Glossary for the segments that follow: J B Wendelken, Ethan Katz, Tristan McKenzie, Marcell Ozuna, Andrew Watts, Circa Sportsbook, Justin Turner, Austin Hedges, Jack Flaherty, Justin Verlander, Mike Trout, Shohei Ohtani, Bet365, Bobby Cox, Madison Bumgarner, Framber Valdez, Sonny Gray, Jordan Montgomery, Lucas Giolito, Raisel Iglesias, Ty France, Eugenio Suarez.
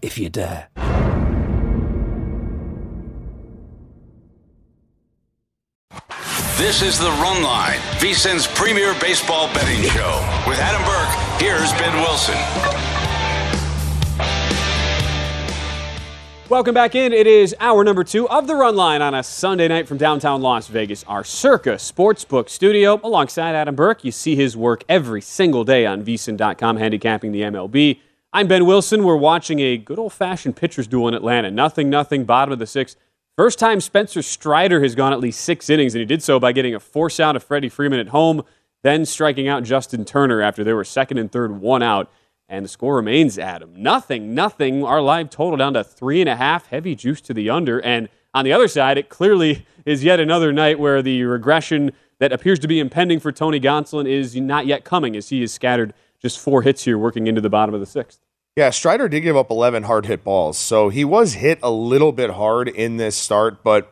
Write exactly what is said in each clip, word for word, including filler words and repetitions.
if you dare. This is The Run Line, VSiN's premier baseball betting show. With Adam Burke, here's Ben Wilson. Welcome back in. It is hour number two of The Run Line on a Sunday night from downtown Las Vegas, our Circa Sportsbook studio. Alongside Adam Burke, you see his work every single day on V S I N dot com, handicapping the M L B. I'm Ben Wilson. We're watching a good old-fashioned pitcher's duel in Atlanta. Nothing, nothing, bottom of the sixth. First time Spencer Strider has gone at least six innings, and he did so by getting a force out of Freddie Freeman at home, then striking out Justin Turner after they were second and third, one out. And the score remains, Adam, Nothing, nothing. Our live total down to three and a half, heavy juice to the under. And on the other side, it clearly is yet another night where the regression that appears to be impending for Tony Gonsolin is not yet coming, as he is scattered just four hits here working into the bottom of the sixth. Yeah, Strider did give up eleven hard-hit balls, so he was hit a little bit hard in this start, but,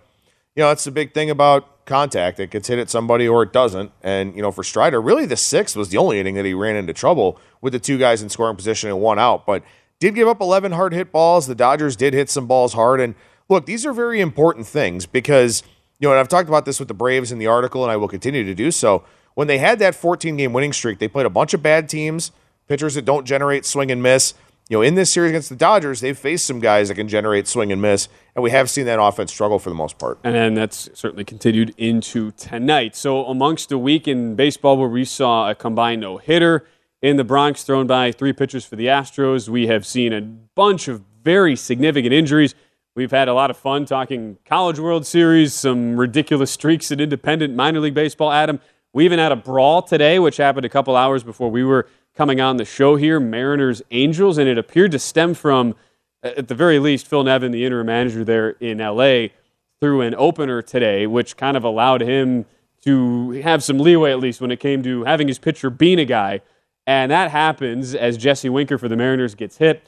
you know, that's the big thing about contact. It gets hit at somebody or it doesn't, and, you know, for Strider, really the sixth was the only inning that he ran into trouble with the two guys in scoring position and one out, but did give up eleven hard-hit balls. The Dodgers did hit some balls hard, and, look, these are very important things because, you know, and I've talked about this with the Braves in the article, and I will continue to do so. When they had that fourteen-game winning streak, they played a bunch of bad teams, pitchers that don't generate swing and miss. You know, in this series against the Dodgers, they've faced some guys that can generate swing and miss, and we have seen that offense struggle for the most part. And, and that's certainly continued into tonight. So amongst a week in baseball where we saw a combined no-hitter in the Bronx thrown by three pitchers for the Astros, we have seen a bunch of very significant injuries. We've had a lot of fun talking College World Series, some ridiculous streaks in independent minor league baseball, Adam. We even had a brawl today, which happened a couple hours before we were coming on the show here, Mariners Angels, and it appeared to stem from, at the very least, Phil Nevin, the interim manager there in L A, threw an opener today, which kind of allowed him to have some leeway, at least, when it came to having his pitcher being a guy. And that happens as Jesse Winker for the Mariners gets hit,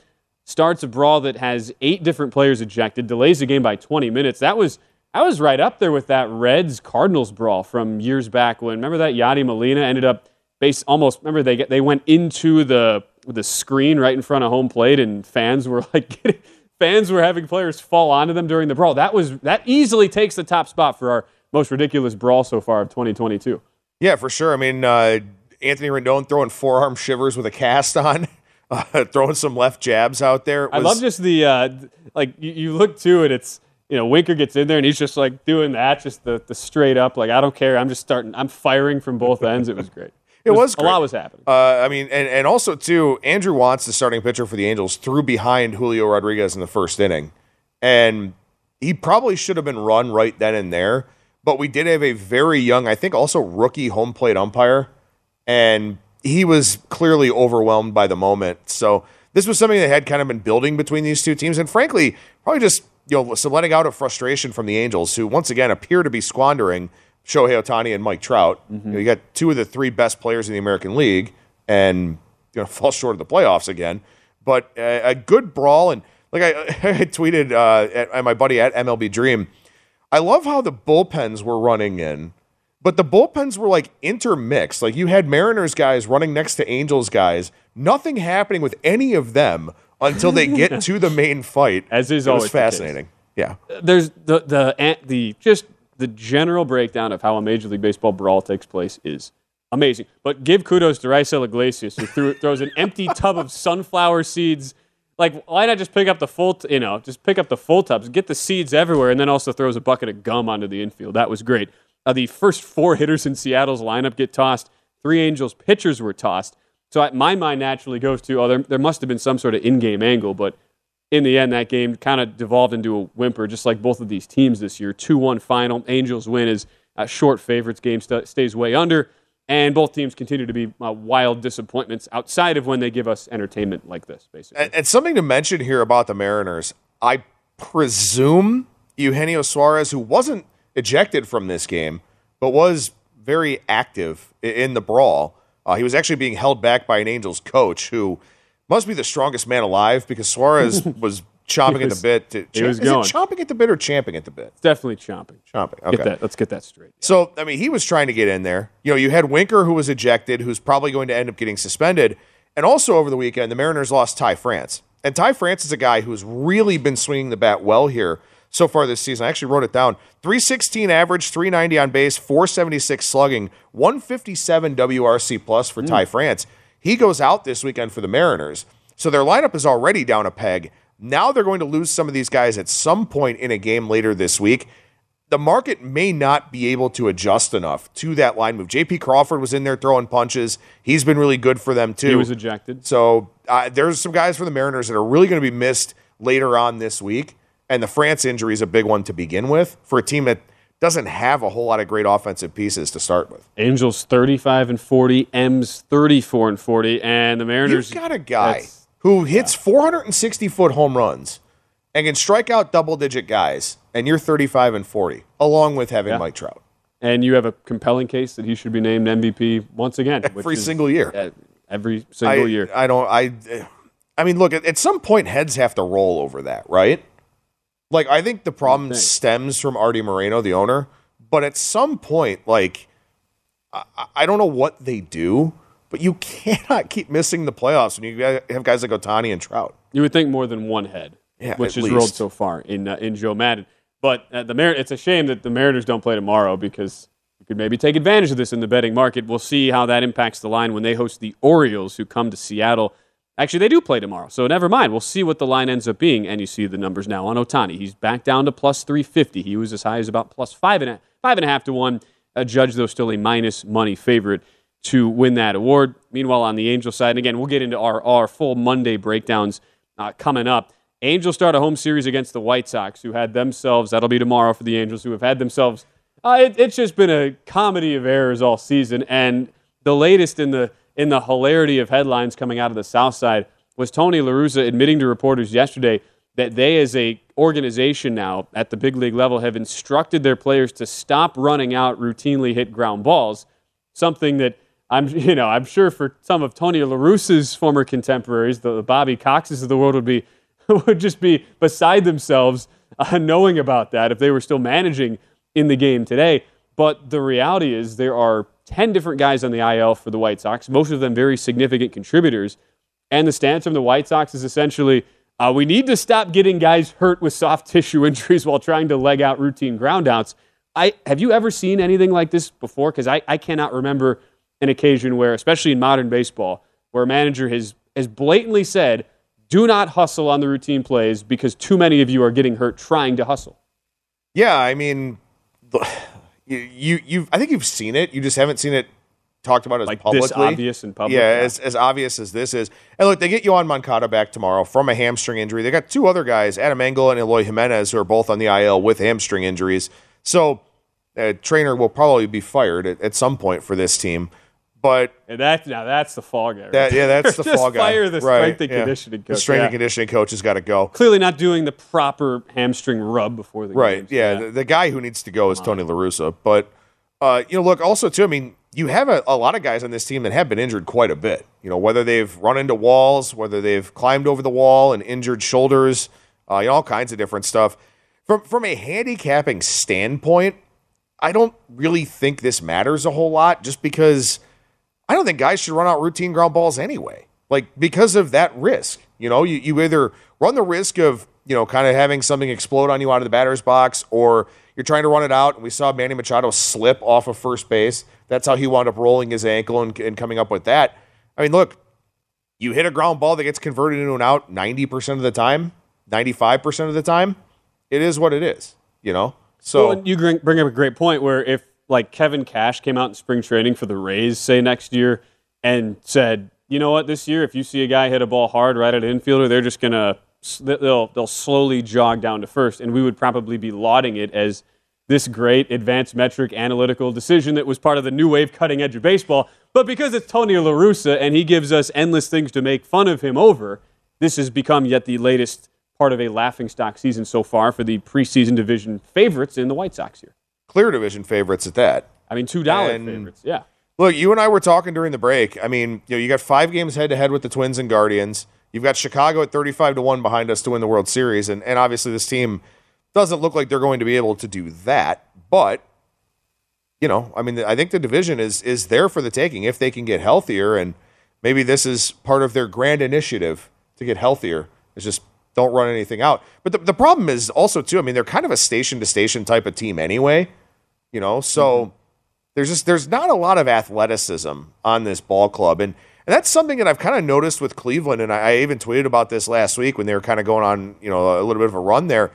starts a brawl that has eight different players ejected, delays the game by twenty minutes. That was I was right up there with that Reds-Cardinals brawl from years back when, remember that Yadier Molina ended up Based almost, remember, they get, they went into the the screen right in front of home plate, and fans were like, getting, fans were having players fall onto them during the brawl. That was that easily takes the top spot for our most ridiculous brawl so far of twenty twenty-two. Yeah, for sure. I mean, uh, Anthony Rendon throwing forearm shivers with a cast on, uh, throwing some left jabs out there. It was, I love just the uh, like you, you look to it. It's you know Winker gets in there and he's just like doing that, just the the straight up like I don't care. I'm just starting. I'm firing from both ends. It was great. It was great. A lot was happening. Uh, I mean, and, and also, too, Andrew Watts, the starting pitcher for the Angels, threw behind Julio Rodriguez in the first inning. And he probably should have been run right then and there. But we did have a very young, I think also rookie home plate umpire. And he was clearly overwhelmed by the moment. So this was something that had kind of been building between these two teams. And frankly, probably just you know some letting out of frustration from the Angels, who once again appear to be squandering Shohei Ohtani and Mike Trout. Mm-hmm. You know, you got two of the three best players in the American League and you know, fall short of the playoffs again. But uh, a good brawl. And like I, I tweeted uh, at, at my buddy at M L B Dream, I love how the bullpens were running in, but the bullpens were like intermixed. Like you had Mariners guys running next to Angels guys, nothing happening with any of them until they get to the main fight. As is it always was fascinating. Yeah. There's the, the, the just, The general breakdown of how a Major League Baseball brawl takes place is amazing. But give kudos to Raisel Iglesias, who threw, throws an empty tub of sunflower seeds Like, why not just pick up the full, t- you know, just pick up the full tubs, get the seeds everywhere, and then also throws a bucket of gum onto the infield. That was great. Uh, the first four hitters in Seattle's lineup get tossed. Three Angels pitchers were tossed. So I, my mind naturally goes to, oh, there, there must have been some sort of in-game angle, but in the end, that game kind of devolved into a whimper, just like both of these teams this year. two one final. Angels win is uh, short favorites. Game st- stays way under. And both teams continue to be uh, wild disappointments outside of when they give us entertainment like this, basically. And, and something to mention here about the Mariners, I presume Eugenio Suarez, who wasn't ejected from this game, but was very active in the brawl. Uh, he was actually being held back by an Angels coach who must be the strongest man alive because Suarez was chomping was, at the bit. To, he ch- was going. Is it chomping at the bit or champing at the bit? It's definitely chomping. Chomping. Okay. Get that. Let's get that straight. So, I mean, he was trying to get in there. You know, you had Winker, who was ejected, who's probably going to end up getting suspended. And also over the weekend, the Mariners lost Ty France. And Ty France is a guy who's really been swinging the bat well here so far this season. I actually wrote it down. three sixteen average, three ninety on base, four seventy-six slugging, one fifty-seven W R C plus for mm. Ty France. He goes out this weekend for the Mariners. So their lineup is already down a peg. Now they're going to lose some of these guys at some point in a game later this week. The market may not be able to adjust enough to that line move. J P. Crawford was in there throwing punches. He's been really good for them, too. He was ejected. So uh, there's some guys for the Mariners that are really going to be missed later on this week. And the France injury is a big one to begin with for a team that doesn't have a whole lot of great offensive pieces to start with. Angels thirty-five and forty, M's thirty-four and forty, and the Mariners. You've got a guy who hits four sixty foot yeah. home runs and can strike out double-digit guys, and you're thirty-five and forty, along with having yeah. Mike Trout. And you have a compelling case that he should be named M V P once again. Every which is, single year. Uh, every single I, year. I don't. I. I mean, look. At, at some point, heads have to roll over that, right? Like, I think the problem think. stems from Artie Moreno, the owner. But at some point, like, I, I don't know what they do, but you cannot keep missing the playoffs when you have guys like Ohtani and Trout. You would think more than one head, yeah, which is least. rolled so far in uh, in Joe Madden. But uh, the Mar- it's a shame that the Mariners don't play tomorrow because you could maybe take advantage of this in the betting market. We'll see how that impacts the line when they host the Orioles, who come to Seattle. Actually, they do play tomorrow, so never mind. We'll see what the line ends up being, and you see the numbers now on Ohtani. He's back down to plus three fifty. He was as high as about plus five and a, five and a half to one. A judge, though, still a minus money favorite to win that award. Meanwhile, on the Angel side, and again, we'll get into our, our full Monday breakdowns uh, coming up. Angels start a home series against the White Sox, who had themselves, that'll be tomorrow for the Angels, who have had themselves, uh, it, it's just been a comedy of errors all season, and the latest in the in the hilarity of headlines coming out of the South Side was Tony La Russa admitting to reporters yesterday that they as a organization now at the big league level have instructed their players to stop running out routinely hit ground balls, something that I'm you know I'm sure for some of Tony La Russa's former contemporaries, the, the Bobby Coxes of the world would be would just be beside themselves uh, knowing about that if they were still managing in the game today. But the reality is there are ten different guys on the I L for the White Sox, most of them very significant contributors. And the stance from the White Sox is essentially, uh, we need to stop getting guys hurt with soft tissue injuries while trying to leg out routine groundouts. I, have you ever seen anything like this before? Because I, I cannot remember an occasion where, especially in modern baseball, where a manager has, has blatantly said, do not hustle on the routine plays because too many of you are getting hurt trying to hustle. Yeah, I mean... You, you, you've. I think you've seen it. You just haven't seen it talked about as like publicly. Like this obvious and public. Yeah, yeah. As, as obvious as this is. And look, they get Yoan Moncada back tomorrow from a hamstring injury. They got two other guys, Adam Engel and Eloy Jimenez, who are both on the I L with hamstring injuries. So a trainer will probably be fired at, at some point for this team. But and that now that's the fall guy. Right? That, yeah, that's the fall guy. Just fire the strength right, and yeah. conditioning coach. The strength yeah. and conditioning coach has got to go. Clearly not doing the proper hamstring rub before the game. Right, games. yeah. yeah. The, the guy who needs to go is Tony La Russa. But, uh, you know, look, also, too, I mean, you have a, a lot of guys on this team that have been injured quite a bit. You know, whether they've run into walls, whether they've climbed over the wall and injured shoulders, uh, you know, all kinds of different stuff. From From a handicapping standpoint, I don't really think this matters a whole lot just because – I don't think guys should run out routine ground balls anyway, like because of that risk. You know, you, you either run the risk of, you know, kind of having something explode on you out of the batter's box, or you're trying to run it out. And we saw Manny Machado slip off of first base. That's how he wound up rolling his ankle and, and coming up with that. I mean, look, You hit a ground ball that gets converted into an out ninety percent of the time, ninety-five percent of the time. It is what it is, you know? So well, you bring up a great point where if, like, Kevin Cash came out in spring training for the Rays, say, next year and said, you know what, this year, if you see a guy hit a ball hard right at an infielder, they're just going to they'll they'll slowly jog down to first, and we would probably be lauding it as this great advanced metric analytical decision that was part of the new wave cutting edge of baseball. But because it's Tony La Russa and he gives us endless things to make fun of him over, this has become yet the latest part of a laughingstock season so far for the preseason division favorites in the White Sox here. Clear division favorites at that. I mean, two dollar and favorites, yeah. Look, you and I were talking during the break. I mean, you know, you got five games head-to-head with the Twins and Guardians. You've got Chicago at thirty-five to one behind us to win the World Series, and, and obviously this team doesn't look like they're going to be able to do that. But, you know, I mean, I think the division is is there for the taking if they can get healthier, and maybe this is part of their grand initiative to get healthier. It's just don't run anything out. But the, the problem is also, too, I mean, they're kind of a station-to-station type of team anyway, you know, so... Mm-hmm. There's just there's not a lot of athleticism on this ball club, and, and that's something that I've kind of noticed with Cleveland, and I, I even tweeted about this last week when they were kind of going on, you know, a little bit of a run there.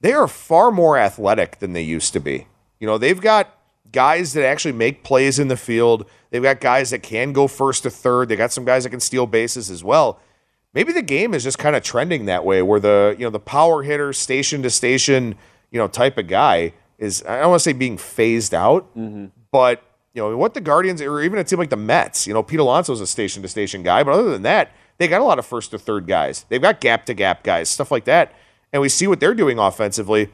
They are far more athletic than they used to be. You know, they've got guys that actually make plays in the field. They've got guys that can go first to third. They got some guys that can steal bases as well. Maybe the game is just kind of trending that way, where the you know the power hitter, station to station, you know, type of guy is, I don't want to say being phased out. Mm-hmm. But, you know, what the Guardians, or even a team like the Mets, you know, Pete Alonso's a station-to-station guy. But other than that, they got a lot of first-to-third guys. They've got gap-to-gap guys, stuff like that. And we see what they're doing offensively.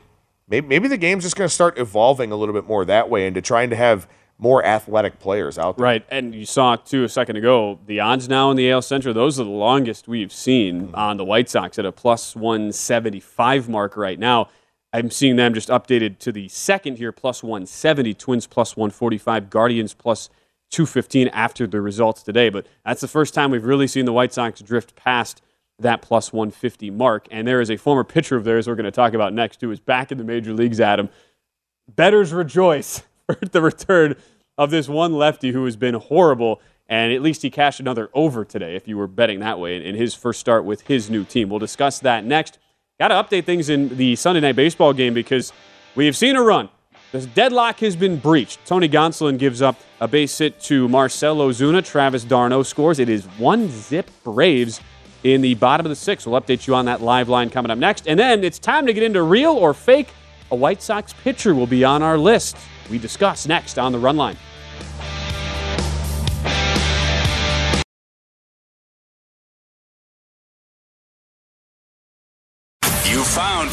Maybe, maybe the game's just going to start evolving a little bit more that way into trying to have more athletic players out there. Right, and you saw, too, a second ago, the odds now in the A L Central, those are the longest we've seen mm-hmm. on the White Sox at a plus one seventy-five mark right now. I'm seeing them just updated to the second here, plus one seventy, Twins plus one forty-five, Guardians plus two fifteen after the results today. But that's the first time we've really seen the White Sox drift past that plus one fifty mark. And there is a former pitcher of theirs we're going to talk about next, who is back in the major leagues, Adam. Bettors rejoice for the return of this one lefty who has been horrible, and at least he cashed another over today, if you were betting that way, in his first start with his new team. We'll discuss that next. Got to update things in the Sunday night baseball game because we have seen a run. This deadlock has been breached. Tony Gonsolin gives up a base hit to Marcell Ozuna. Travis d'Arnaud scores. It is one-zip Braves in the bottom of the sixth. We'll update you on that live line coming up next. And then it's time to get into real or fake. A White Sox pitcher will be on our list. We discuss next on The Run Line. Found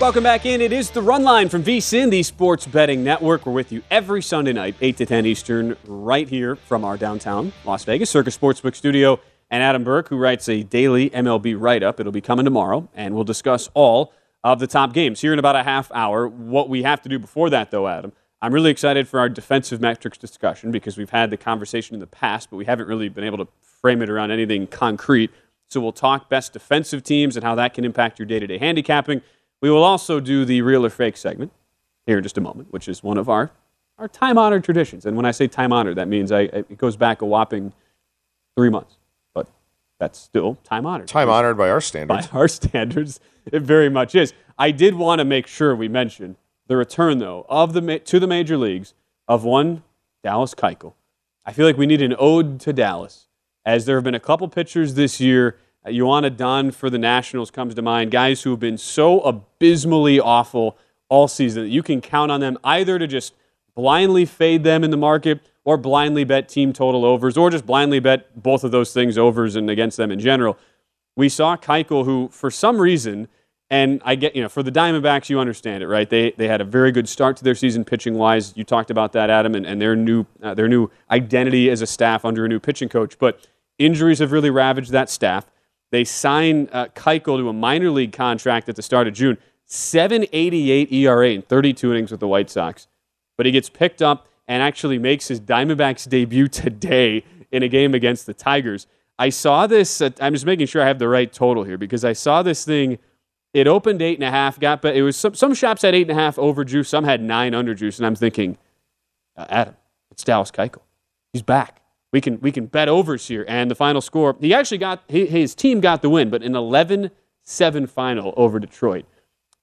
Welcome back in. It is The Run Line from VSiN, the Sports Betting Network. We're with you every Sunday night, eight to ten Eastern, right here from our downtown Las Vegas Circa Sportsbook studio. And Adam Burke, who writes a daily M L B write-up. It'll be coming tomorrow, and we'll discuss all of the top games here in about a half hour. What we have to do before that, though, Adam, I'm really excited for our defensive metrics discussion because we've had the conversation in the past, but we haven't really been able to frame it around anything concrete. So we'll talk best defensive teams and how that can impact your day-to-day handicapping. We will also do the real or fake segment here in just a moment, which is one of our, our time-honored traditions. And when I say time-honored, that means I, it goes back a whopping three months. But that's still time-honored. Time-honored by our standards. By our standards, it very much is. I did want to make sure we mentioned the return, though, of the to the major leagues of one Dallas Keuchel. I feel like we need an ode to Dallas, as there have been a couple pitchers this year. Yoanna Don for the Nationals comes to mind, guys who have been so abysmally awful all season that you can count on them either to just blindly fade them in the market or blindly bet team total overs or just blindly bet both of those things overs and against them in general. We saw Keuchel, who for some reason, and I get, you know, for the Diamondbacks, you understand it, right? They they had a very good start to their season pitching-wise. You talked about that, Adam, and, and their new uh, their new identity as a staff under a new pitching coach. But injuries have really ravaged that staff. They sign uh, Keuchel to a minor league contract at the start of June. seven eighty-eight E R A in thirty-two innings with the White Sox. But he gets picked up and actually makes his Diamondbacks debut today in a game against the Tigers. I saw this. Uh, I'm just making sure I have the right total here because I saw this thing. It opened eight and a half. Got but it was some, some shops had eight and a half over juice. Some had nine under juice. And I'm thinking, uh, Adam, it's Dallas Keuchel. He's back. We can we can bet overs here. And the final score, he actually got, he, his team got the win, but an eleven seven final over Detroit.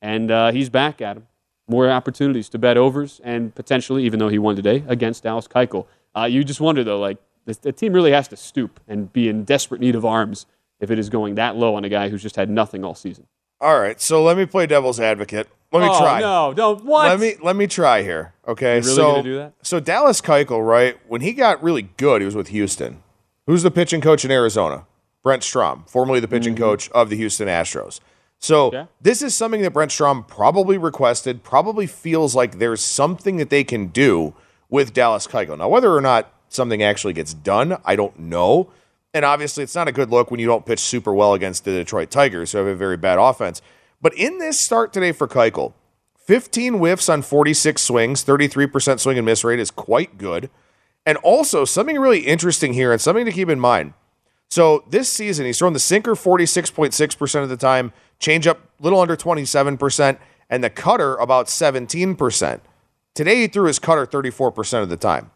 And uh, he's back at him. More opportunities to bet overs and potentially, even though he won today, against Dallas Keuchel. Uh, you just wonder, though, like, the, the team really has to stoop and be in desperate need of arms if it is going that low on a guy who's just had nothing all season. All right, so let me play devil's advocate. Let me oh, try. No, no, what? Let me let me try here. Okay, you really so gonna do that? So Dallas Keuchel, right? When he got really good, he was with Houston. Who's the pitching coach in Arizona? Brent Strom, formerly the pitching mm-hmm. coach of the Houston Astros. So okay. This is something that Brent Strom probably requested. Probably feels like there's something that they can do with Dallas Keuchel. Now, whether or not something actually gets done, I don't know. And obviously, it's not a good look when you don't pitch super well against the Detroit Tigers, who have a very bad offense. But in this start today for Keuchel, fifteen whiffs on forty-six swings, thirty-three percent swing and miss rate is quite good. And also, something really interesting here and something to keep in mind. So this season, he's thrown the sinker forty-six point six percent of the time, changeup a little under twenty-seven percent, and the cutter about seventeen percent. Today, he threw his cutter thirty-four percent of the time.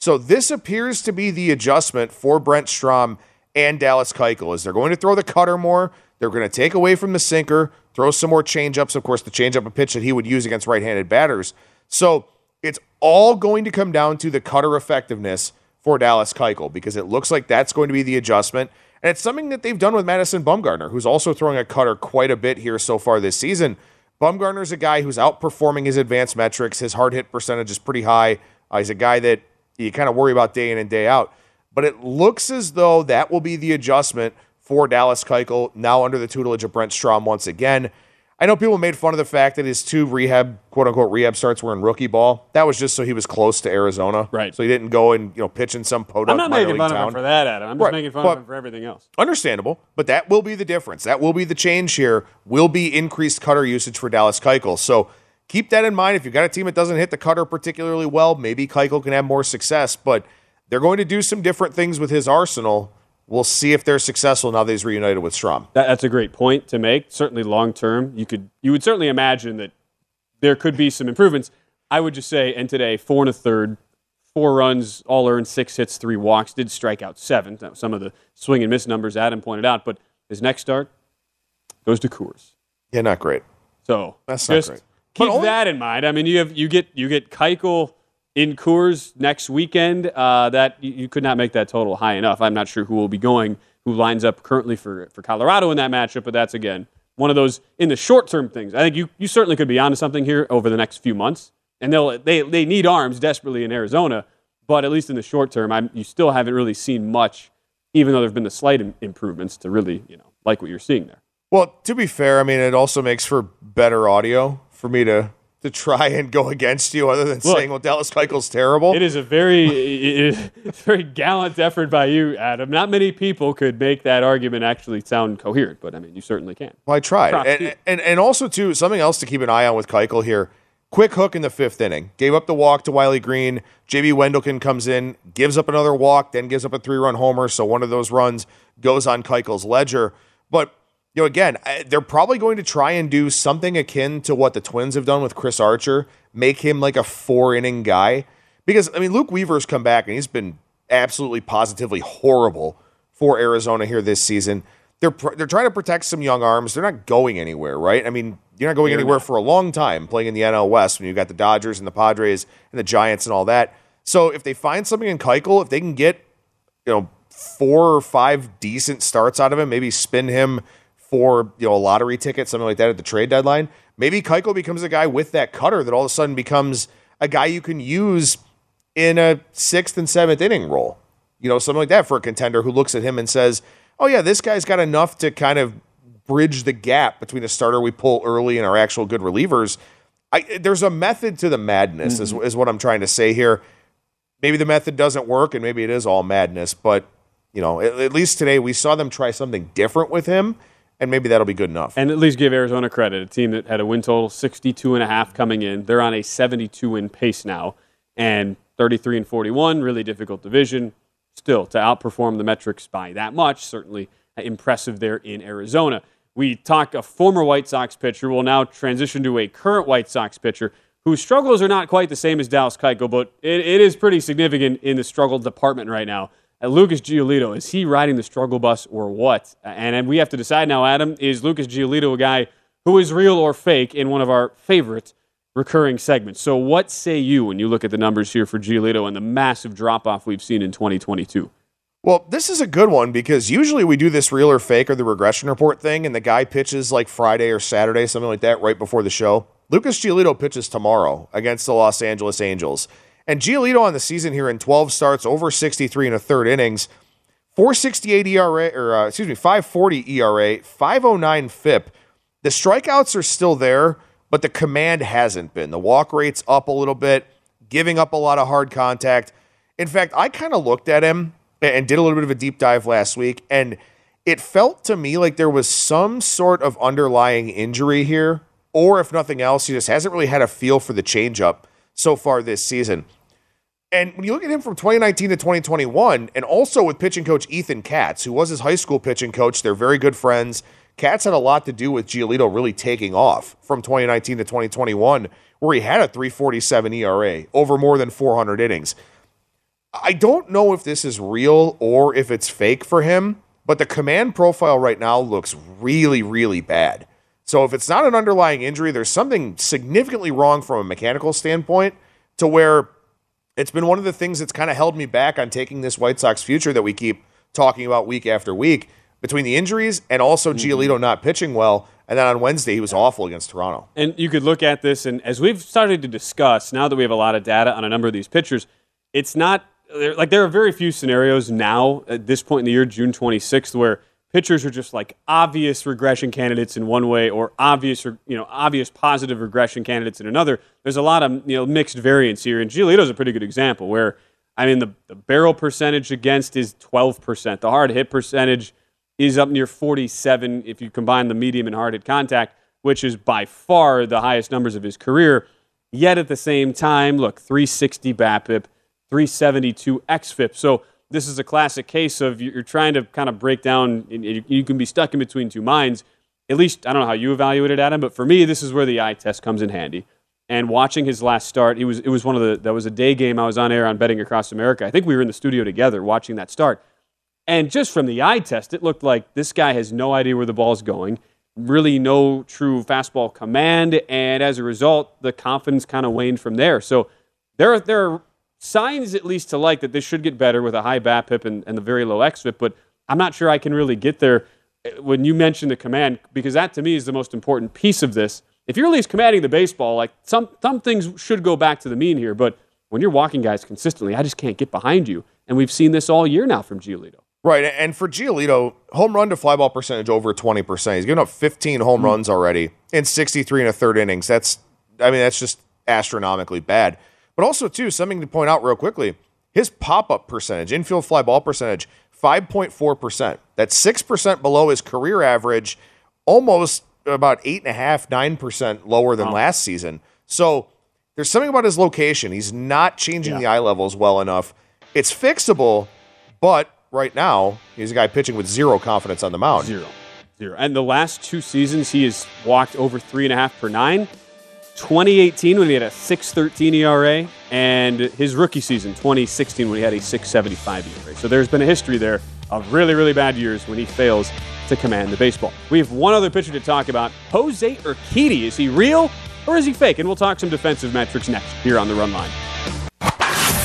So this appears to be the adjustment for Brent Strom and Dallas Keuchel, is they're going to throw the cutter more, they're going to take away from the sinker, throw some more changeups, of course, the changeup a pitch that he would use against right-handed batters. So it's all going to come down to the cutter effectiveness for Dallas Keuchel, because it looks like that's going to be the adjustment. And it's something that they've done with Madison Bumgarner, who's also throwing a cutter quite a bit here so far this season. Bumgarner's a guy who's outperforming his advanced metrics. His hard hit percentage is pretty high. Uh, he's a guy that you kind of worry about day in and day out. But it looks as though that will be the adjustment for Dallas Keuchel, now under the tutelage of Brent Strom once again. I know people made fun of the fact that his two rehab, quote-unquote rehab starts were in rookie ball. That was just so he was close to Arizona. Right. So he didn't go and, you know, pitch in some podunk minor league town. I'm not making fun of him for that, Adam. I'm just right. making fun but, of him for everything else. Understandable. But that will be the difference. That will be the change here, will be increased cutter usage for Dallas Keuchel. So keep that in mind. If you've got a team that doesn't hit the cutter particularly well, maybe Keuchel can have more success. But they're going to do some different things with his arsenal. We'll see if they're successful now that he's reunited with Strom. That, that's a great point to make. Certainly long-term, you could you would certainly imagine that there could be some improvements. I would just say, and today, four and a third, four runs, all earned, six hits, three walks, did strike out seven. Some of the swing and miss numbers Adam pointed out, but his next start goes to Coors. Yeah, not great. So that's not just great. Keep only- that in mind. I mean, you have you get you get Keuchel in Coors next weekend, uh, that you could not make that total high enough. I'm not sure who will be going, who lines up currently for, for Colorado in that matchup, but that's, again, one of those in the short-term things. I think you, you certainly could be onto something here over the next few months, and they'll, they they need arms desperately in Arizona, but at least in the short term, I'm, you still haven't really seen much, even though there have been the slight improvements to really, you know, like what you're seeing there. Well, to be fair, I mean, it also makes for better audio for me to... to try and go against you other than Look, saying, well, Dallas Keuchel's terrible. It is a very it is a very gallant effort by you, Adam. Not many people could make that argument actually sound coherent, but, I mean, you certainly can. Well, I tried. And, and and also, too, something else to keep an eye on with Keuchel here, quick hook in the fifth inning. Gave up the walk to Wiley Green. J B Wendelken comes in, gives up another walk, then gives up a three-run homer, so one of those runs goes on Keuchel's ledger. But you know, again, they're probably going to try and do something akin to what the Twins have done with Chris Archer, make him like a four-inning guy. Because, I mean, Luke Weaver's come back, and he's been absolutely positively horrible for Arizona here this season. they're they're trying to protect some young arms. They're not going anywhere, right? I mean, you're not going you're anywhere not. for a long time playing in the N L West when you've got the Dodgers and the Padres and the Giants and all that. So if they find something in Keuchel, if they can get, you know, four or five decent starts out of him, maybe spin him for, you know, a lottery ticket, something like that at the trade deadline, maybe Keuchel becomes a guy with that cutter that all of a sudden becomes a guy you can use in a sixth and seventh inning role. You know, something like that for a contender who looks at him and says, oh, yeah, this guy's got enough to kind of bridge the gap between a starter we pull early and our actual good relievers. I, there's a method to the madness, mm-hmm. is, is what I'm trying to say here. Maybe the method doesn't work, and maybe it is all madness. But, you know, at, at least today we saw them try something different with him, and maybe that'll be good enough. And at least give Arizona credit, a team that had a win total sixty-two and a half coming in. They're on a seventy-two win pace now, and thirty-three and forty-one, really difficult division. Still, to outperform the metrics by that much, certainly impressive there in Arizona. We talk a former White Sox pitcher. We'll now transition to a current White Sox pitcher whose struggles are not quite the same as Dallas Keuchel, but it, it is pretty significant in the struggle department right now. Uh, Lucas Giolito, is he riding the struggle bus or what? Uh, and, and we have to decide now, Adam, is Lucas Giolito a guy who is real or fake in one of our favorite recurring segments? So what say you when you look at the numbers here for Giolito and the massive drop-off we've seen in twenty twenty-two? Well, this is a good one because usually we do this real or fake or the regression report thing, and the guy pitches like Friday or Saturday, something like that, right before the show. Lucas Giolito pitches tomorrow against the Los Angeles Angels. And Giolito on the season here in twelve starts, over sixty-three and a third innings, four sixty-eight E R A, or uh, excuse me, five forty E R A, five oh nine F I P. The strikeouts are still there, but the command hasn't been. The walk rate's up a little bit, giving up a lot of hard contact. In fact, I kind of looked at him and did a little bit of a deep dive last week, and it felt to me like there was some sort of underlying injury here, or if nothing else, he just hasn't really had a feel for the changeup so far this season. And when you look at him from twenty nineteen to twenty twenty-one, and also with pitching coach Ethan Katz, who was his high school pitching coach, they're very good friends. Katz had a lot to do with Giolito really taking off from twenty nineteen to twenty twenty-one, where he had a three forty-seven E R A over more than four hundred innings. I don't know if this is real or if it's fake for him, but the command profile right now looks really, really bad. So if it's not an underlying injury, there's something significantly wrong from a mechanical standpoint to where it's been one of the things that's kind of held me back on taking this White Sox future that we keep talking about week after week, between the injuries and also Giolito not pitching well. And then on Wednesday, he was awful against Toronto. And you could look at this, and as we've started to discuss, now that we have a lot of data on a number of these pitchers, it's not like there are very few scenarios now at this point in the year, June twenty-sixth, where pitchers are just like obvious regression candidates in one way or obvious, you know, obvious positive regression candidates in another. There's a lot of, you know, mixed variance here, and Giolito's a pretty good example where, I mean, the, the barrel percentage against is twelve percent. The hard hit percentage is up near forty-seven if you combine the medium and hard hit contact, which is by far the highest numbers of his career. Yet at the same time, look, three sixty BABIP, three seventy-two xFIP. So this is a classic case of you're trying to kind of break down, you can be stuck in between two minds. At least, I don't know how you evaluate it, Adam, but for me, this is where the eye test comes in handy. And watching his last start, it was it was one of the, that was a day game I was on air on Betting Across America. I think we were in the studio together watching that start. And just from the eye test, it looked like this guy has no idea where the ball's going, really no true fastball command, and as a result, the confidence kind of waned from there. So there are, there are signs, at least to like, that this should get better with a high BABIP and, and the very low xFIP, but I'm not sure I can really get there when you mention the command, because that to me is the most important piece of this. If you're at least commanding the baseball, like some some things should go back to the mean here, but when you're walking guys consistently, I just can't get behind you, and we've seen this all year now from Giolito. Right, and for Giolito, home run to fly ball percentage over twenty percent. He's given up fifteen home mm-hmm. runs already in sixty-three and a third innings. That's, I mean, that's just astronomically bad. But also, too, something to point out real quickly, his pop-up percentage, infield fly ball percentage, five point four percent. That's six percent below his career average, almost about eight point five percent, nine percent lower than wow. last season. So there's something about his location. He's not changing yeah. the eye levels well enough. It's fixable, but right now, he's a guy pitching with zero confidence on the mound. Zero. Zero. And the last two seasons, he has walked over three and a half per nine. twenty eighteen, when he had a six thirteen E R A, and his rookie season, twenty sixteen, when he had a six seventy-five E R A. So there's been a history there of really, really bad years when he fails to command the baseball. We have one other pitcher to talk about, Jose Urquidy. Is he real or is he fake? And we'll talk some defensive metrics next here on The Run Line.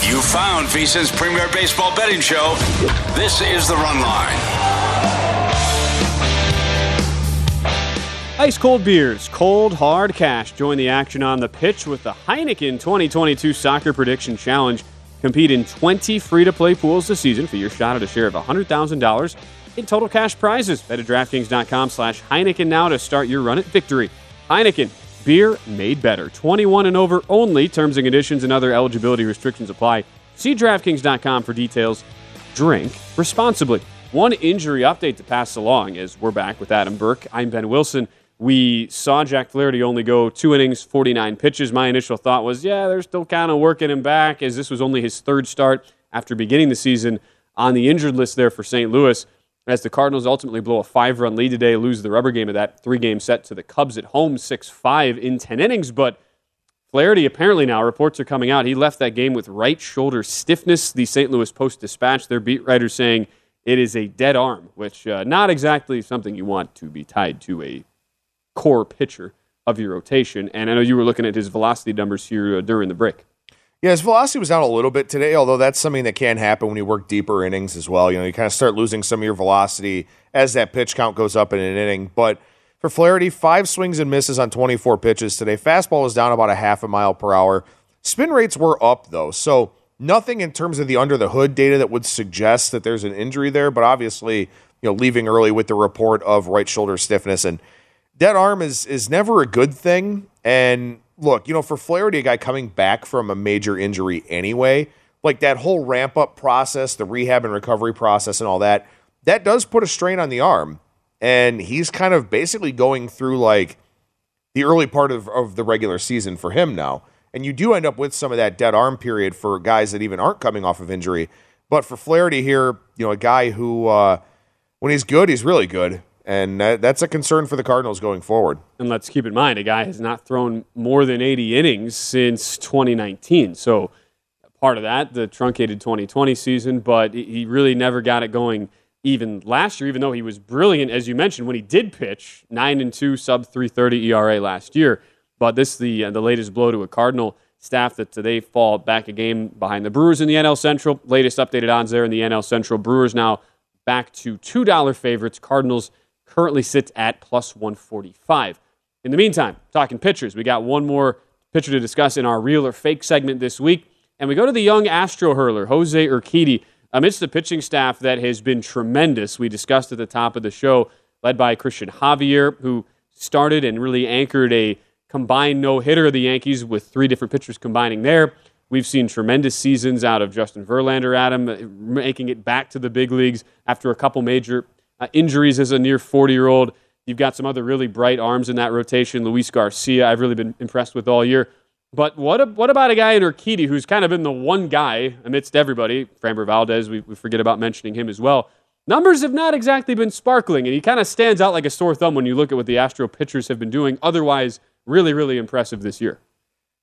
You found VSiN's premier baseball betting show. This is The Run Line. Ice cold beers, cold hard cash. Join the action on the pitch with the Heineken twenty twenty-two Soccer Prediction Challenge. Compete in twenty free-to-play pools this season for your shot at a share of one hundred thousand dollars in total cash prizes. Bet at DraftKings.com slash Heineken now to start your run at victory. Heineken, beer made better. twenty-one and over only. Terms and conditions and other eligibility restrictions apply. See DraftKings dot com for details. Drink responsibly. One injury update to pass along as we're back with Adam Burke. I'm Ben Wilson. We saw Jack Flaherty only go two innings, forty-nine pitches. My initial thought was, yeah, they're still kind of working him back, as this was only his third start after beginning the season on the injured list there for Saint Louis, as the Cardinals ultimately blow a five-run lead today, lose the rubber game of that three-game set to the Cubs at home, six five in ten innings. But Flaherty apparently now, reports are coming out, he left that game with right shoulder stiffness. The Saint Louis Post-Dispatch, their beat writer, saying it is a dead arm, which uh, not exactly something you want to be tied to a core pitcher of your rotation. And I know you were looking at his velocity numbers here uh, during the break. Yeah, his velocity was down a little bit today, although that's something that can happen when you work deeper innings as well. You know, you kind of start losing some of your velocity as that pitch count goes up in an inning. But for Flaherty, five swings and misses on twenty-four pitches today. Fastball was down about a half a mile per hour. Spin rates were up, though, so nothing in terms of the under-the-hood data that would suggest that there's an injury there, but obviously, you know, leaving early with the report of right shoulder stiffness. And dead arm is is never a good thing. And look, you know, for Flaherty, a guy coming back from a major injury anyway, like that whole ramp-up process, the rehab and recovery process and all that, that does put a strain on the arm. And he's kind of basically going through, like, the early part of, of the regular season for him now. And you do end up with some of that dead arm period for guys that even aren't coming off of injury. But for Flaherty here, you know, a guy who, uh, when he's good, he's really good. And that's a concern for the Cardinals going forward. And let's keep in mind, a guy has not thrown more than eighty innings since twenty nineteen. So part of that, the truncated twenty twenty season, but he really never got it going even last year, even though he was brilliant, as you mentioned, when he did pitch, nine and two, sub three thirty E R A last year. But this is the, uh, the latest blow to a Cardinal staff that today fall back a game behind the Brewers in the N L Central. Latest updated odds there in the N L Central. Brewers now back to two dollars favorites. Cardinals currently sits at plus one forty-five. In the meantime, talking pitchers, we got one more pitcher to discuss in our real or fake segment this week. And we go to the young Astro hurler, Jose Urquidy, amidst the pitching staff that has been tremendous. We discussed at the top of the show, led by Christian Javier, who started and really anchored a combined no-hitter of the Yankees with three different pitchers combining there. We've seen tremendous seasons out of Justin Verlander, Adam, making it back to the big leagues after a couple major uh, injuries as a near forty-year-old. You've got some other really bright arms in that rotation. Luis Garcia, I've really been impressed with all year. But what a, what about a guy in Urquidy who's kind of been the one guy amidst everybody? Framber Valdez, we, we forget about mentioning him as well. Numbers have not exactly been sparkling, and he kind of stands out like a sore thumb when you look at what the Astro pitchers have been doing. Otherwise, really, really impressive this year.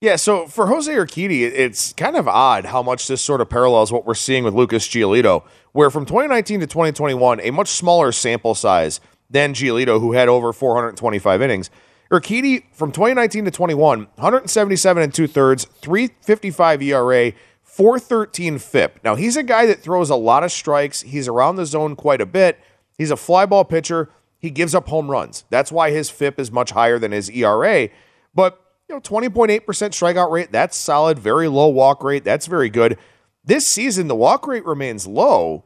Yeah, so for Jose Urquidy, it's kind of odd how much this sort of parallels what we're seeing with Lucas Giolito, where from twenty nineteen to twenty twenty-one, a much smaller sample size than Giolito, who had over four hundred twenty-five innings. Urquidy, from twenty nineteen to twenty-one, one seventy-seven and two-thirds, three fifty-five E R A, four thirteen F I P. Now, he's a guy that throws a lot of strikes. He's around the zone quite a bit. He's a fly ball pitcher. He gives up home runs. That's why his F I P is much higher than his E R A. But, you know, twenty point eight percent strikeout rate, that's solid. Very low walk rate, that's very good. This season, the walk rate remains low,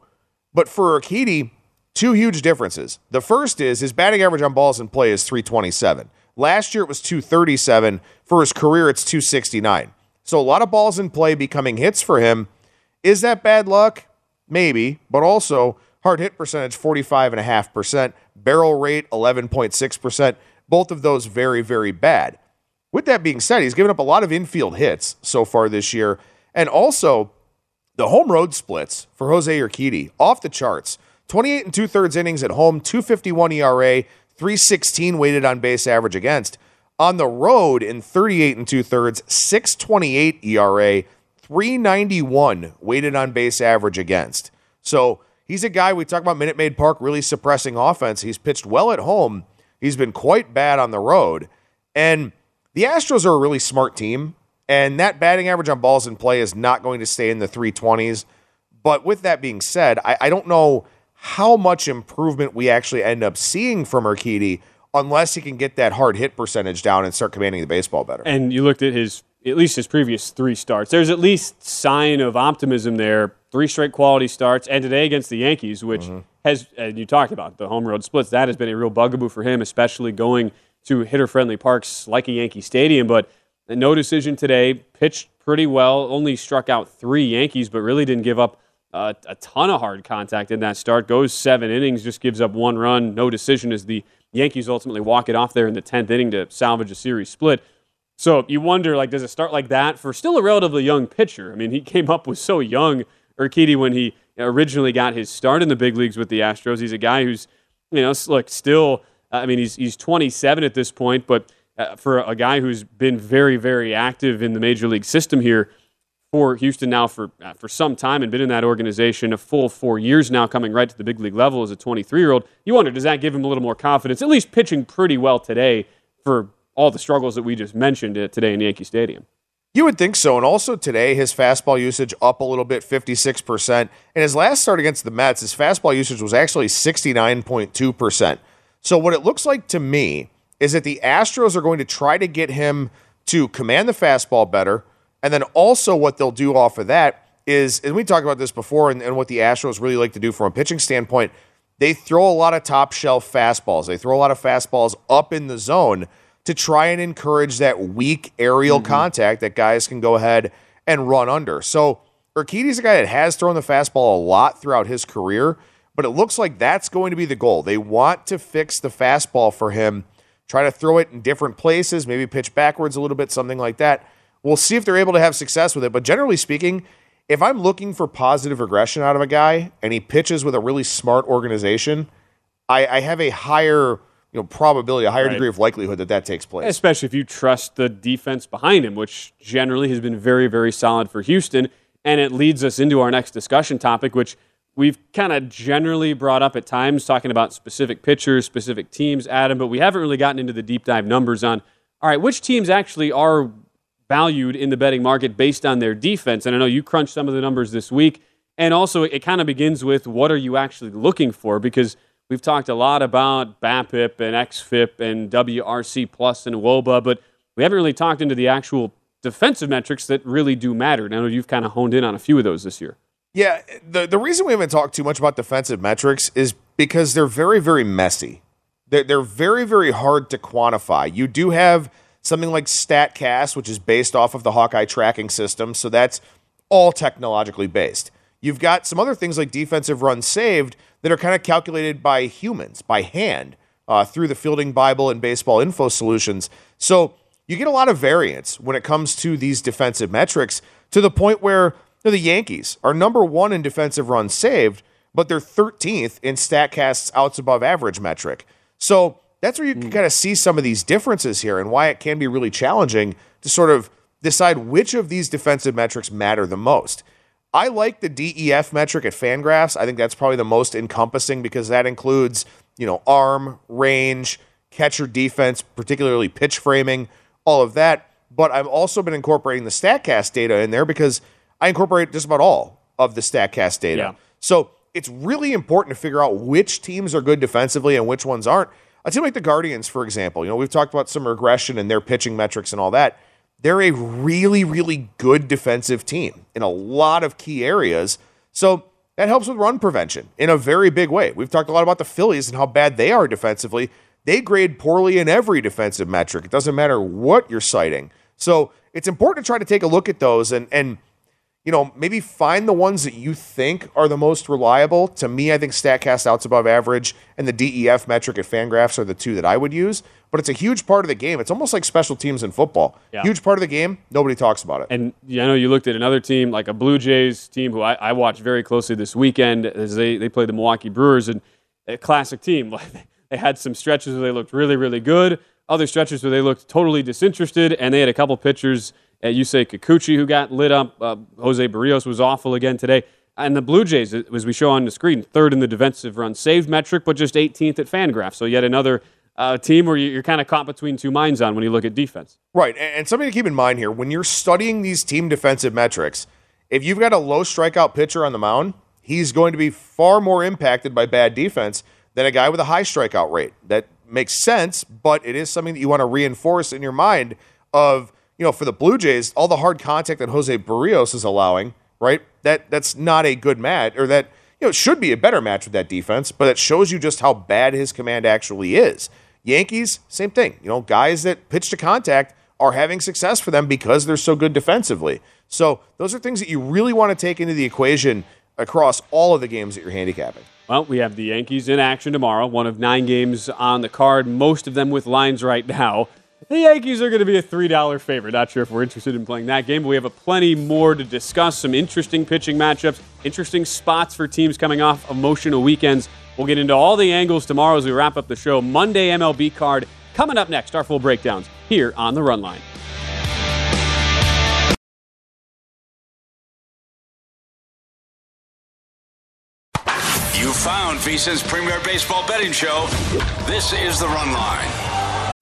but for Urquidy, two huge differences. The first is his batting average on balls in play is three twenty-seven. Last year, it was two thirty-seven. For his career, it's two sixty-nine. So a lot of balls in play becoming hits for him. Is that bad luck? Maybe, but also hard hit percentage, forty-five point five percent. Barrel rate, eleven point six percent. Both of those very, very bad. With that being said, he's given up a lot of infield hits so far this year. And also, the home road splits for Jose Urquidy, off the charts. twenty-eight and two-thirds innings at home, two fifty-one E R A, three sixteen weighted on base average against. On the road in thirty-eight and two-thirds, six twenty-eight E R A, three ninety-one weighted on base average against. So he's a guy, we talk about Minute Maid Park really suppressing offense. He's pitched well at home. He's been quite bad on the road. And the Astros are a really smart team, and that batting average on balls in play is not going to stay in the three twenties. But with that being said, I, I don't know how much improvement we actually end up seeing from Urquidy unless he can get that hard hit percentage down and start commanding the baseball better. And you looked at his, at least his previous three starts. There's at least sign of optimism there. Three straight quality starts, and today against the Yankees, which mm-hmm. has, and you talked about the home road splits, that has been a real bugaboo for him, especially going to hitter-friendly parks like a Yankee Stadium. But no decision today, pitched pretty well, only struck out three Yankees, but really didn't give up uh, a ton of hard contact in that start. Goes seven innings, just gives up one run, no decision as the Yankees ultimately walk it off there in the tenth inning to salvage a series split. So you wonder, like, does it start like that for still a relatively young pitcher? I mean, he came up with so young, Urquidy, when he originally got his start in the big leagues with the Astros. He's a guy who's, you know, look, still, I mean, he's he's twenty-seven at this point, but uh, for a guy who's been very, very active in the major league system here for Houston now for uh, for some time and been in that organization a full four years now, coming right to the big league level as a twenty-three-year-old, you wonder, does that give him a little more confidence, at least pitching pretty well today for all the struggles that we just mentioned today in Yankee Stadium? You would think so, and also today his fastball usage up a little bit, fifty-six percent. And his last start against the Mets, his fastball usage was actually sixty-nine point two percent. So what it looks like to me is that the Astros are going to try to get him to command the fastball better, and then also what they'll do off of that is, and we talked about this before and, and what the Astros really like to do from a pitching standpoint, they throw a lot of top-shelf fastballs. They throw a lot of fastballs up in the zone to try and encourage that weak aerial mm-hmm. contact that guys can go ahead and run under. So Urquidy's a guy that has thrown the fastball a lot throughout his career, but it looks like that's going to be the goal. They want to fix the fastball for him, try to throw it in different places, maybe pitch backwards a little bit, something like that. We'll see if they're able to have success with it. But generally speaking, if I'm looking for positive regression out of a guy and he pitches with a really smart organization, I, I have a higher... you know, probability, a higher right. degree of likelihood that that takes place. Especially if you trust the defense behind him, which generally has been very, very solid for Houston. And it leads us into our next discussion topic, which we've kind of generally brought up at times, talking about specific pitchers, specific teams, Adam, but we haven't really gotten into the deep dive numbers on, all right, which teams actually are valued in the betting market based on their defense. And I know you crunched some of the numbers this week. And also it kind of begins with, what are you actually looking for? Because we've talked a lot about BAPIP and X F I P and W R C plus and W O B A, but we haven't really talked into the actual defensive metrics that really do matter. And I know you've kind of honed in on a few of those this year. Yeah, the, the reason we haven't talked too much about defensive metrics is because they're very, very messy. They're, they're very, very hard to quantify. You do have something like StatCast, which is based off of the Hawkeye tracking system, so that's all technologically based. You've got some other things like defensive runs saved that are kind of calculated by humans, by hand, uh, through the Fielding Bible and Baseball Info Solutions. So you get a lot of variance when it comes to these defensive metrics, to the point where, you know, the Yankees are number one in defensive runs saved, but they're thirteenth in StatCast's outs above average metric. So that's where you can mm. kind of see some of these differences here and why it can be really challenging to sort of decide which of these defensive metrics matter the most. I like the D E F metric at FanGraphs. I think that's probably the most encompassing because that includes, you know, arm, range, catcher defense, particularly pitch framing, all of that. But I've also been incorporating the StatCast data in there because I incorporate just about all of the StatCast data. Yeah. So it's really important to figure out which teams are good defensively and which ones aren't. A team like the Guardians, for example, you know, we've talked about some regression in their pitching metrics and all that. They're a really, really good defensive team in a lot of key areas. So that helps with run prevention in a very big way. We've talked a lot about the Phillies and how bad they are defensively. They grade poorly in every defensive metric. It doesn't matter what you're citing. So it's important to try to take a look at those and, and you know, maybe find the ones that you think are the most reliable. To me, I think StatCast outs above average and the D E F metric at FanGraphs are the two that I would use. But it's a huge part of the game. It's almost like special teams in football. Yeah. Huge part of the game. Nobody talks about it. And yeah, I know you looked at another team, like a Blue Jays team, who I, I watched very closely this weekend as they, they played the Milwaukee Brewers, and a classic team. They had some stretches where they looked really, really good, other stretches where they looked totally disinterested, and they had a couple pitchers at Yusei Kikuchi who got lit up. Uh, Jose Barrios was awful again today. And the Blue Jays, as we show on the screen, third in the defensive run saved metric, but just eighteenth at FanGraphs. So yet another uh, team where you're kind of caught between two minds on when you look at defense. Right, and something to keep in mind here, when you're studying these team defensive metrics, if you've got a low strikeout pitcher on the mound, he's going to be far more impacted by bad defense than a guy with a high strikeout rate. That makes sense, but it is something that you want to reinforce in your mind of, you know, for the Blue Jays, all the hard contact that Jose Barrios is allowing, right? That that's not a good match, or that, you know, it should be a better match with that defense, but it shows you just how bad his command actually is. Yankees, same thing. You know, guys that pitch to contact are having success for them because they're so good defensively. So those are things that you really want to take into the equation across all of the games that you're handicapping. Well, we have the Yankees in action tomorrow, one of nine games on the card, most of them with lines right now. The Yankees are going to be a three dollars favorite. Not sure if we're interested in playing that game, but we have a plenty more to discuss, some interesting pitching matchups, interesting spots for teams coming off emotional weekends. We'll get into all the angles tomorrow as we wrap up the show. Monday M L B card coming up next, our full breakdowns here on The Run Line. You found VSiN's premier baseball betting show. This is The Run Line.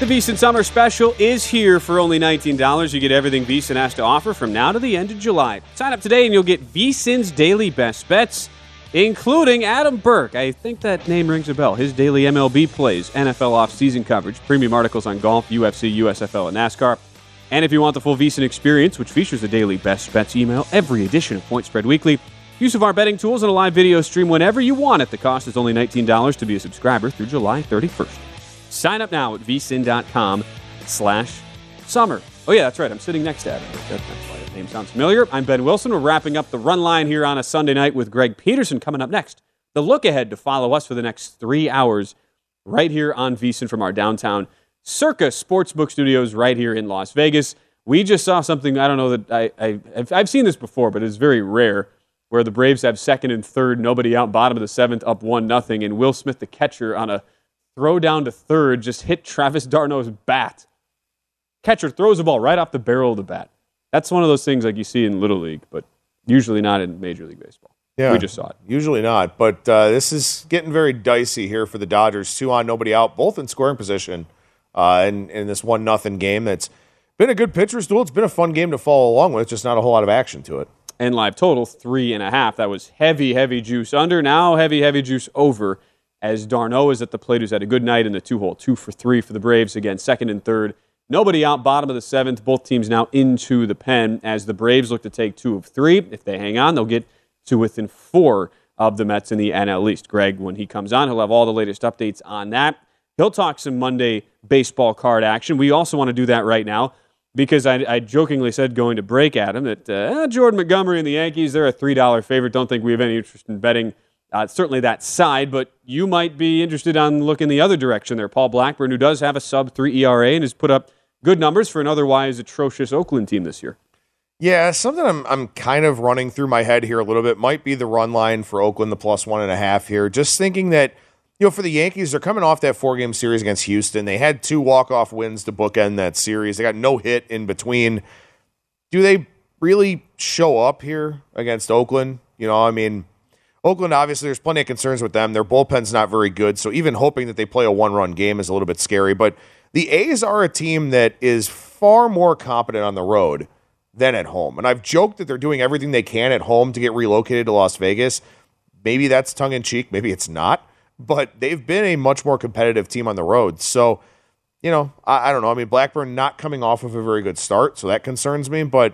The VSiN Summer Special is here for only nineteen dollars. You get everything VSiN has to offer from now to the end of July. Sign up today and you'll get VSiN's daily best bets, including Adam Burke. I think that name rings a bell. His daily M L B plays, N F L offseason coverage, premium articles on golf, U F C, U S F L, and NASCAR. And if you want the full VSiN experience, which features the daily best bets email, every edition of Point Spread Weekly, use of our betting tools, and a live video stream whenever you want it. The cost is only nineteen dollars to be a subscriber through July thirty-first. Sign up now at vsin.com slash summer. Oh, yeah, that's right. I'm sitting next to Adam. That's why that name sounds familiar. I'm Ben Wilson. We're wrapping up The Run Line here on a Sunday night with Greg Peterson coming up next. The look ahead to follow us for the next three hours right here on VSiN from our downtown Circa Sportsbook studios right here in Las Vegas. We just saw something, I don't know that I, I, I've, I've seen this before, but it's very rare, where the Braves have second and third, nobody out, bottom of the seventh, up one nothing, and Will Smith, the catcher, on a throw down to third, just hit Travis d'Arnaud's bat. Catcher throws the ball right off the barrel of the bat. That's one of those things like you see in Little League, but usually not in Major League Baseball. Yeah, we just saw it. Usually not, but uh, this is getting very dicey here for the Dodgers. Two on, nobody out, both in scoring position uh, in, in this one nothing game. That's been a good pitcher's duel. It's been a fun game to follow along with, just not a whole lot of action to it. And live total, three and a half. That was heavy, heavy juice under. Now heavy, heavy juice over, as d'Arnaud is at the plate, who's had a good night in the two-hole. Two for three for the Braves. Again, second and third. Nobody out, bottom of the seventh. Both teams now into the pen as the Braves look to take two of three. If they hang on, they'll get to within four of the Mets in the N L East. Greg, when he comes on, he'll have all the latest updates on that. He'll talk some Monday baseball card action. We also want to do that right now because I, I jokingly said going to break, Adam, that uh, Jordan Montgomery and the Yankees, they're a three dollars favorite. Don't think we have any interest in betting Uh, certainly that side, but you might be interested on looking the other direction there. Paul Blackburn, who does have a sub three E R A and has put up good numbers for an otherwise atrocious Oakland team this year. Yeah, something I'm I'm kind of running through my head here a little bit might be the run line for Oakland, the plus one and a half here. Just thinking that, you know, for the Yankees, they're coming off that four-game series against Houston. They had two walk-off wins to bookend that series. They got no hit in between. Do they really show up here against Oakland? You know, I mean, Oakland, obviously, there's plenty of concerns with them. Their bullpen's not very good, so even hoping that they play a one-run game is a little bit scary. But the A's are a team that is far more competent on the road than at home. And I've joked that they're doing everything they can at home to get relocated to Las Vegas. Maybe that's tongue-in-cheek. Maybe it's not. But they've been a much more competitive team on the road. So, you know, I, I don't know. I mean, Blackburn not coming off of a very good start, so that concerns me. But,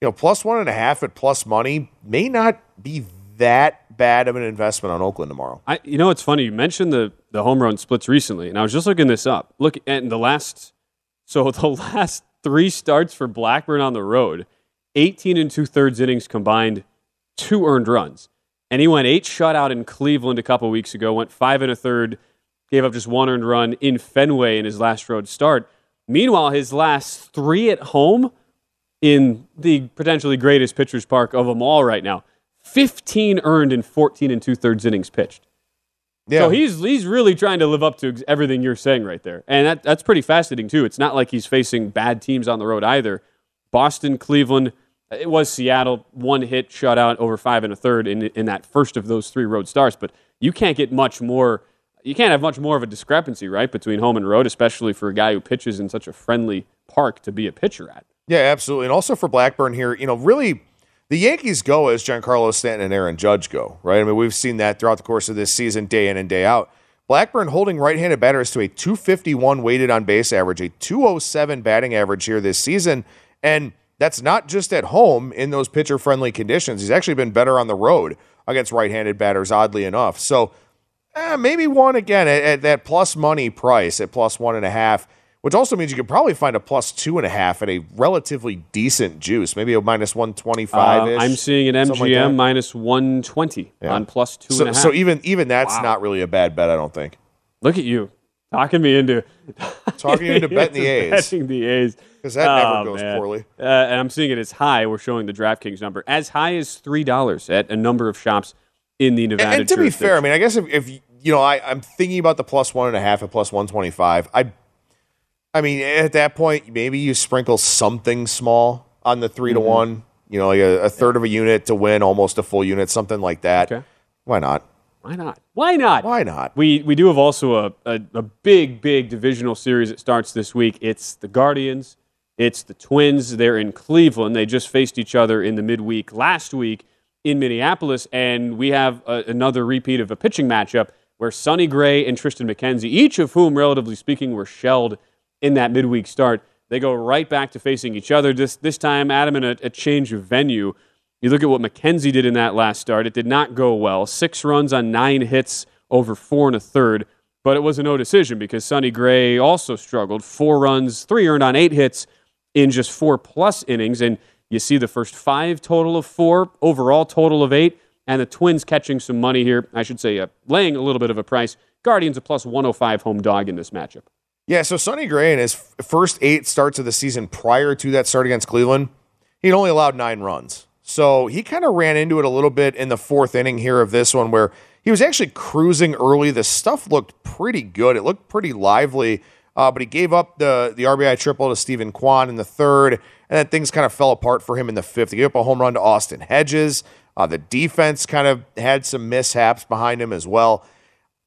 you know, plus one and a half at plus money may not be that bad of an investment on Oakland tomorrow. I, you know, it's funny. You mentioned the, the home run splits recently, and I was just looking this up. Look, and the last – so the last three starts for Blackburn on the road, eighteen and two-thirds innings combined, two earned runs. And he went eight shutout in Cleveland a couple weeks ago, went five and a third, gave up just one earned run in Fenway in his last road start. Meanwhile, his last three at home in the potentially greatest pitcher's park of them all right now, fifteen earned in fourteen and two-thirds innings pitched. Yeah. So he's he's really trying to live up to everything you're saying right there. And that that's pretty fascinating, too. It's not like he's facing bad teams on the road either. Boston, Cleveland... It was Seattle, one hit shutout over five and a third in in that first of those three road starts. But you can't get much more, you can't have much more of a discrepancy, right, between home and road, especially for a guy who pitches in such a friendly park to be a pitcher at. Yeah, absolutely. And also for Blackburn here, you know, really the Yankees go as Giancarlo Stanton and Aaron Judge go, right? I mean, we've seen that throughout the course of this season, day in and day out. Blackburn holding right-handed batters to a two fifty-one weighted on base average, a two oh seven batting average here this season. And that's not just at home in those pitcher-friendly conditions. He's actually been better on the road against right-handed batters, oddly enough. So eh, maybe one again at, at that plus money price at plus one and a half, which also means you could probably find a plus two and a half at a relatively decent juice, maybe a minus one twenty-five-ish. Uh, I'm seeing an M G M like minus one twenty yeah. on plus two so, and a half. So even, even that's wow. not really a bad bet, I don't think. Look at you. Talking me into talking me into betting the A's. Betting the A's. Because that oh, never goes man. poorly. Uh, and I'm seeing it as high. We're showing the DraftKings number. As high as three dollars at a number of shops in the Nevada. And, and to be fair, I mean, I guess if, if you know, I, I'm thinking about the plus one and a half at plus one twenty-five. I I mean, at that point, maybe you sprinkle something small on the three mm-hmm. to one, you know, like a, a third of a unit to win almost a full unit, something like that. Okay. Why not? Why not? Why not? Why not? We we do have also a, a, a big, big divisional series that starts this week. It's the Guardians. It's the Twins. They're in Cleveland. They just faced each other in the midweek last week in Minneapolis. And we have a, another repeat of a pitching matchup where Sonny Gray and Tristan McKenzie, each of whom, relatively speaking, were shelled in that midweek start. They go right back to facing each other. This, this time, Adam, in a, a change of venue. You look at what McKenzie did in that last start. It did not go well. Six runs on nine hits over four and a third, but it was a no decision because Sonny Gray also struggled. Four runs, three earned on eight hits in just four-plus innings, and you see the first five total of four, overall total of eight, and the Twins catching some money here. I should say uh, laying a little bit of a price. Guardians a plus one oh five home dog in this matchup. Yeah, so Sonny Gray in his first eight starts of the season prior to that start against Cleveland, he'd only allowed nine runs. So he kind of ran into it a little bit in the fourth inning here of this one where he was actually cruising early. The stuff looked pretty good. It looked pretty lively, uh, but he gave up the, the R B I triple to Stephen Kwan in the third, and then things kind of fell apart for him in the fifth. He gave up a home run to Austin Hedges. Uh, the defense kind of had some mishaps behind him as well.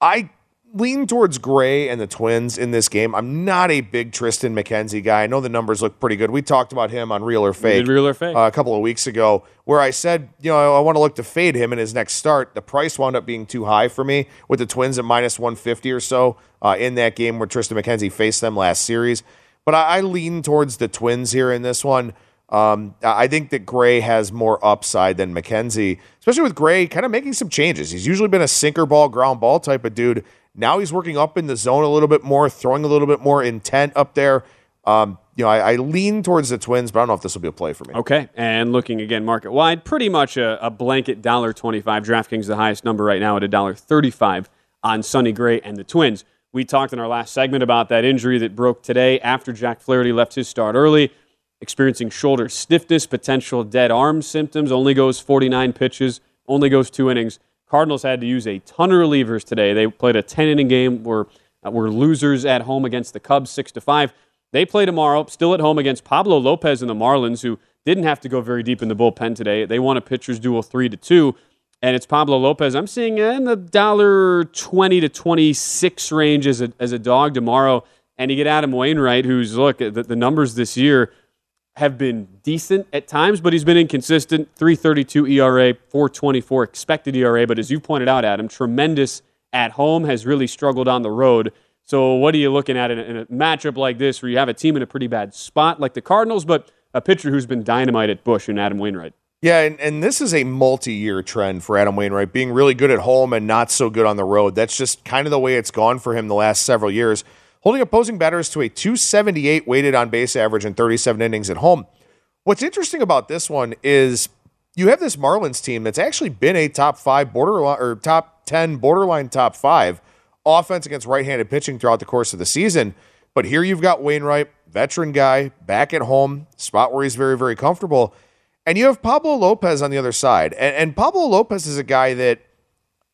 I lean towards Gray and the Twins in this game. I'm not a big Tristan McKenzie guy. I know the numbers look pretty good. We talked about him on Real or Fake, Real or Fake. Uh, a couple of weeks ago where I said, you know, I want to look to fade him in his next start. The price wound up being too high for me with the Twins at minus one fifty or so uh, in that game where Tristan McKenzie faced them last series. But I, I lean towards the Twins here in this one. Um, I think that Gray has more upside than McKenzie, especially with Gray kind of making some changes. He's usually been a sinker ball, ground ball type of dude. Now he's working up in the zone a little bit more, throwing a little bit more intent up there. Um, you know, I, I lean towards the Twins, but I don't know if this will be a play for me. Okay, and looking again market-wide, pretty much a, a blanket one twenty-five. DraftKings the highest number right now at one thirty-five on Sonny Gray and the Twins. We talked in our last segment about that injury that broke today after Jack Flaherty left his start early, experiencing shoulder stiffness, potential dead arm symptoms, only goes forty-nine pitches, only goes two innings. Cardinals had to use a ton of relievers today. They played a ten-inning game, were, were losers at home against the Cubs six to five. They play tomorrow, still at home against Pablo Lopez and the Marlins, who didn't have to go very deep in the bullpen today. They won a pitcher's duel three to two, and it's Pablo Lopez. I'm seeing in the one twenty to twenty-six range as a, as a dog tomorrow. And you get Adam Wainwright, who's, look, the, the numbers this year have been decent at times, but he's been inconsistent. three thirty-two E R A, four twenty-four expected E R A. But as you pointed out, Adam, tremendous at home, has really struggled on the road. So what are you looking at in a, in a matchup like this where you have a team in a pretty bad spot like the Cardinals, but a pitcher who's been dynamite at Bush and Adam Wainwright? Yeah, and, and this is a multi-year trend for Adam Wainwright, being really good at home and not so good on the road. That's just kind of the way it's gone for him the last several years, holding opposing batters to a two seventy-eight weighted on-base average in thirty-seven innings at home. What's interesting about this one is you have this Marlins team that's actually been a top five borderline or top ten borderline top five offense against right-handed pitching throughout the course of the season. But here you've got Wainwright, veteran guy, back at home, spot where he's very, very comfortable. And you have Pablo Lopez on the other side. And, and Pablo Lopez is a guy that,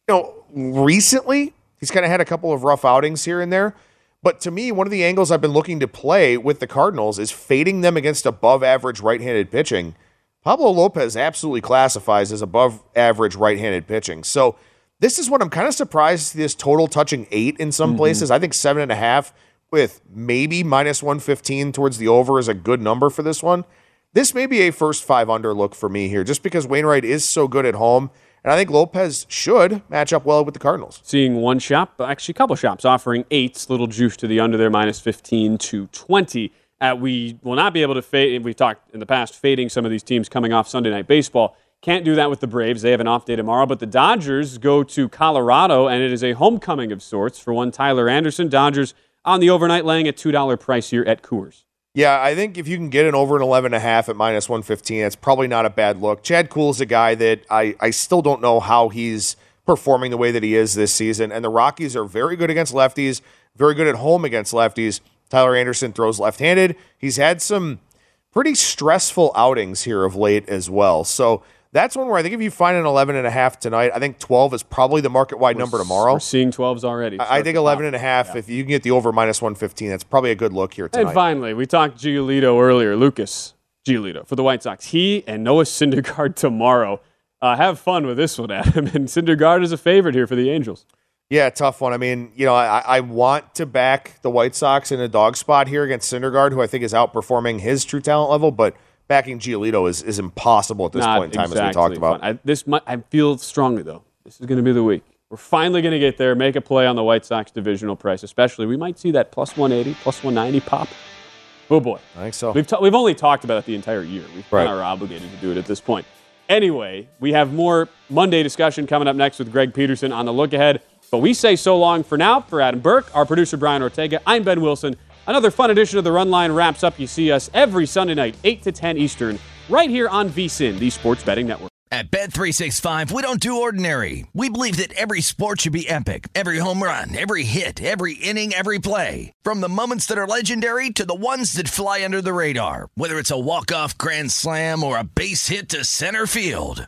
you know, recently he's kind of had a couple of rough outings here and there. But to me, one of the angles I've been looking to play with the Cardinals is fading them against above average right-handed pitching. Pablo Lopez absolutely classifies as above average right-handed pitching. So this is what I'm kind of surprised to see this total touching eight in some mm-hmm. places. I think seven and a half with maybe minus one fifteen towards the over is a good number for this one. This may be a first five under look for me here just because Wainwright is so good at home. And I think Lopez should match up well with the Cardinals. Seeing one shop, actually a couple shops offering eights, little juice to the under there, minus fifteen to twenty. Uh, we will not be able to fade. We've talked in the past fading some of these teams coming off Sunday Night Baseball. Can't do that with the Braves. They have an off day tomorrow. But the Dodgers go to Colorado, and it is a homecoming of sorts for one Tyler Anderson. Dodgers on the overnight laying a two dollars price here at Coors. Yeah, I think if you can get an over an eleven and a half at minus one fifteen, that's probably not a bad look. Chad Kuhl's a guy that I, I still don't know how he's performing the way that he is this season. And the Rockies are very good against lefties, very good at home against lefties. Tyler Anderson throws left-handed. He's had some pretty stressful outings here of late as well. So that's one where I think if you find an eleven and a half tonight, I think twelve is probably the market-wide we're, number tomorrow. We're seeing twelves already. I, I think eleven and a half, yeah. If you can get the over minus one fifteen, that's probably a good look here tonight. And finally, we talked Giolito earlier, Lucas Giolito for the White Sox. He and Noah Syndergaard tomorrow. Uh, have fun with this one, Adam. And Syndergaard is a favorite here for the Angels. Yeah, tough one. I mean, you know, I, I want to back the White Sox in a dog spot here against Syndergaard, who I think is outperforming his true talent level, but backing Giolito is, is impossible at this Not point in time, exactly as we talked about. I, this might, I feel strongly, though. This is going to be the week. We're finally going to get there, make a play on the White Sox divisional price, especially. We might see that plus one eighty, plus one ninety pop. Oh, boy. I think so. We've, ta- we've only talked about it the entire year. We right. are obligated to do it at this point. Anyway, we have more Monday discussion coming up next with Greg Peterson on the look ahead. But we say so long for now. For Adam Burke, our producer Brian Ortega, I'm Ben Wilson. Another fun edition of The Run Line wraps up. You see us every Sunday night, eight to ten Eastern, right here on V S I N, the Sports Betting Network. At Bet three sixty-five, we don't do ordinary. We believe that every sport should be epic. Every home run, every hit, every inning, every play. From the moments that are legendary to the ones that fly under the radar. Whether it's a walk-off grand slam or a base hit to center field.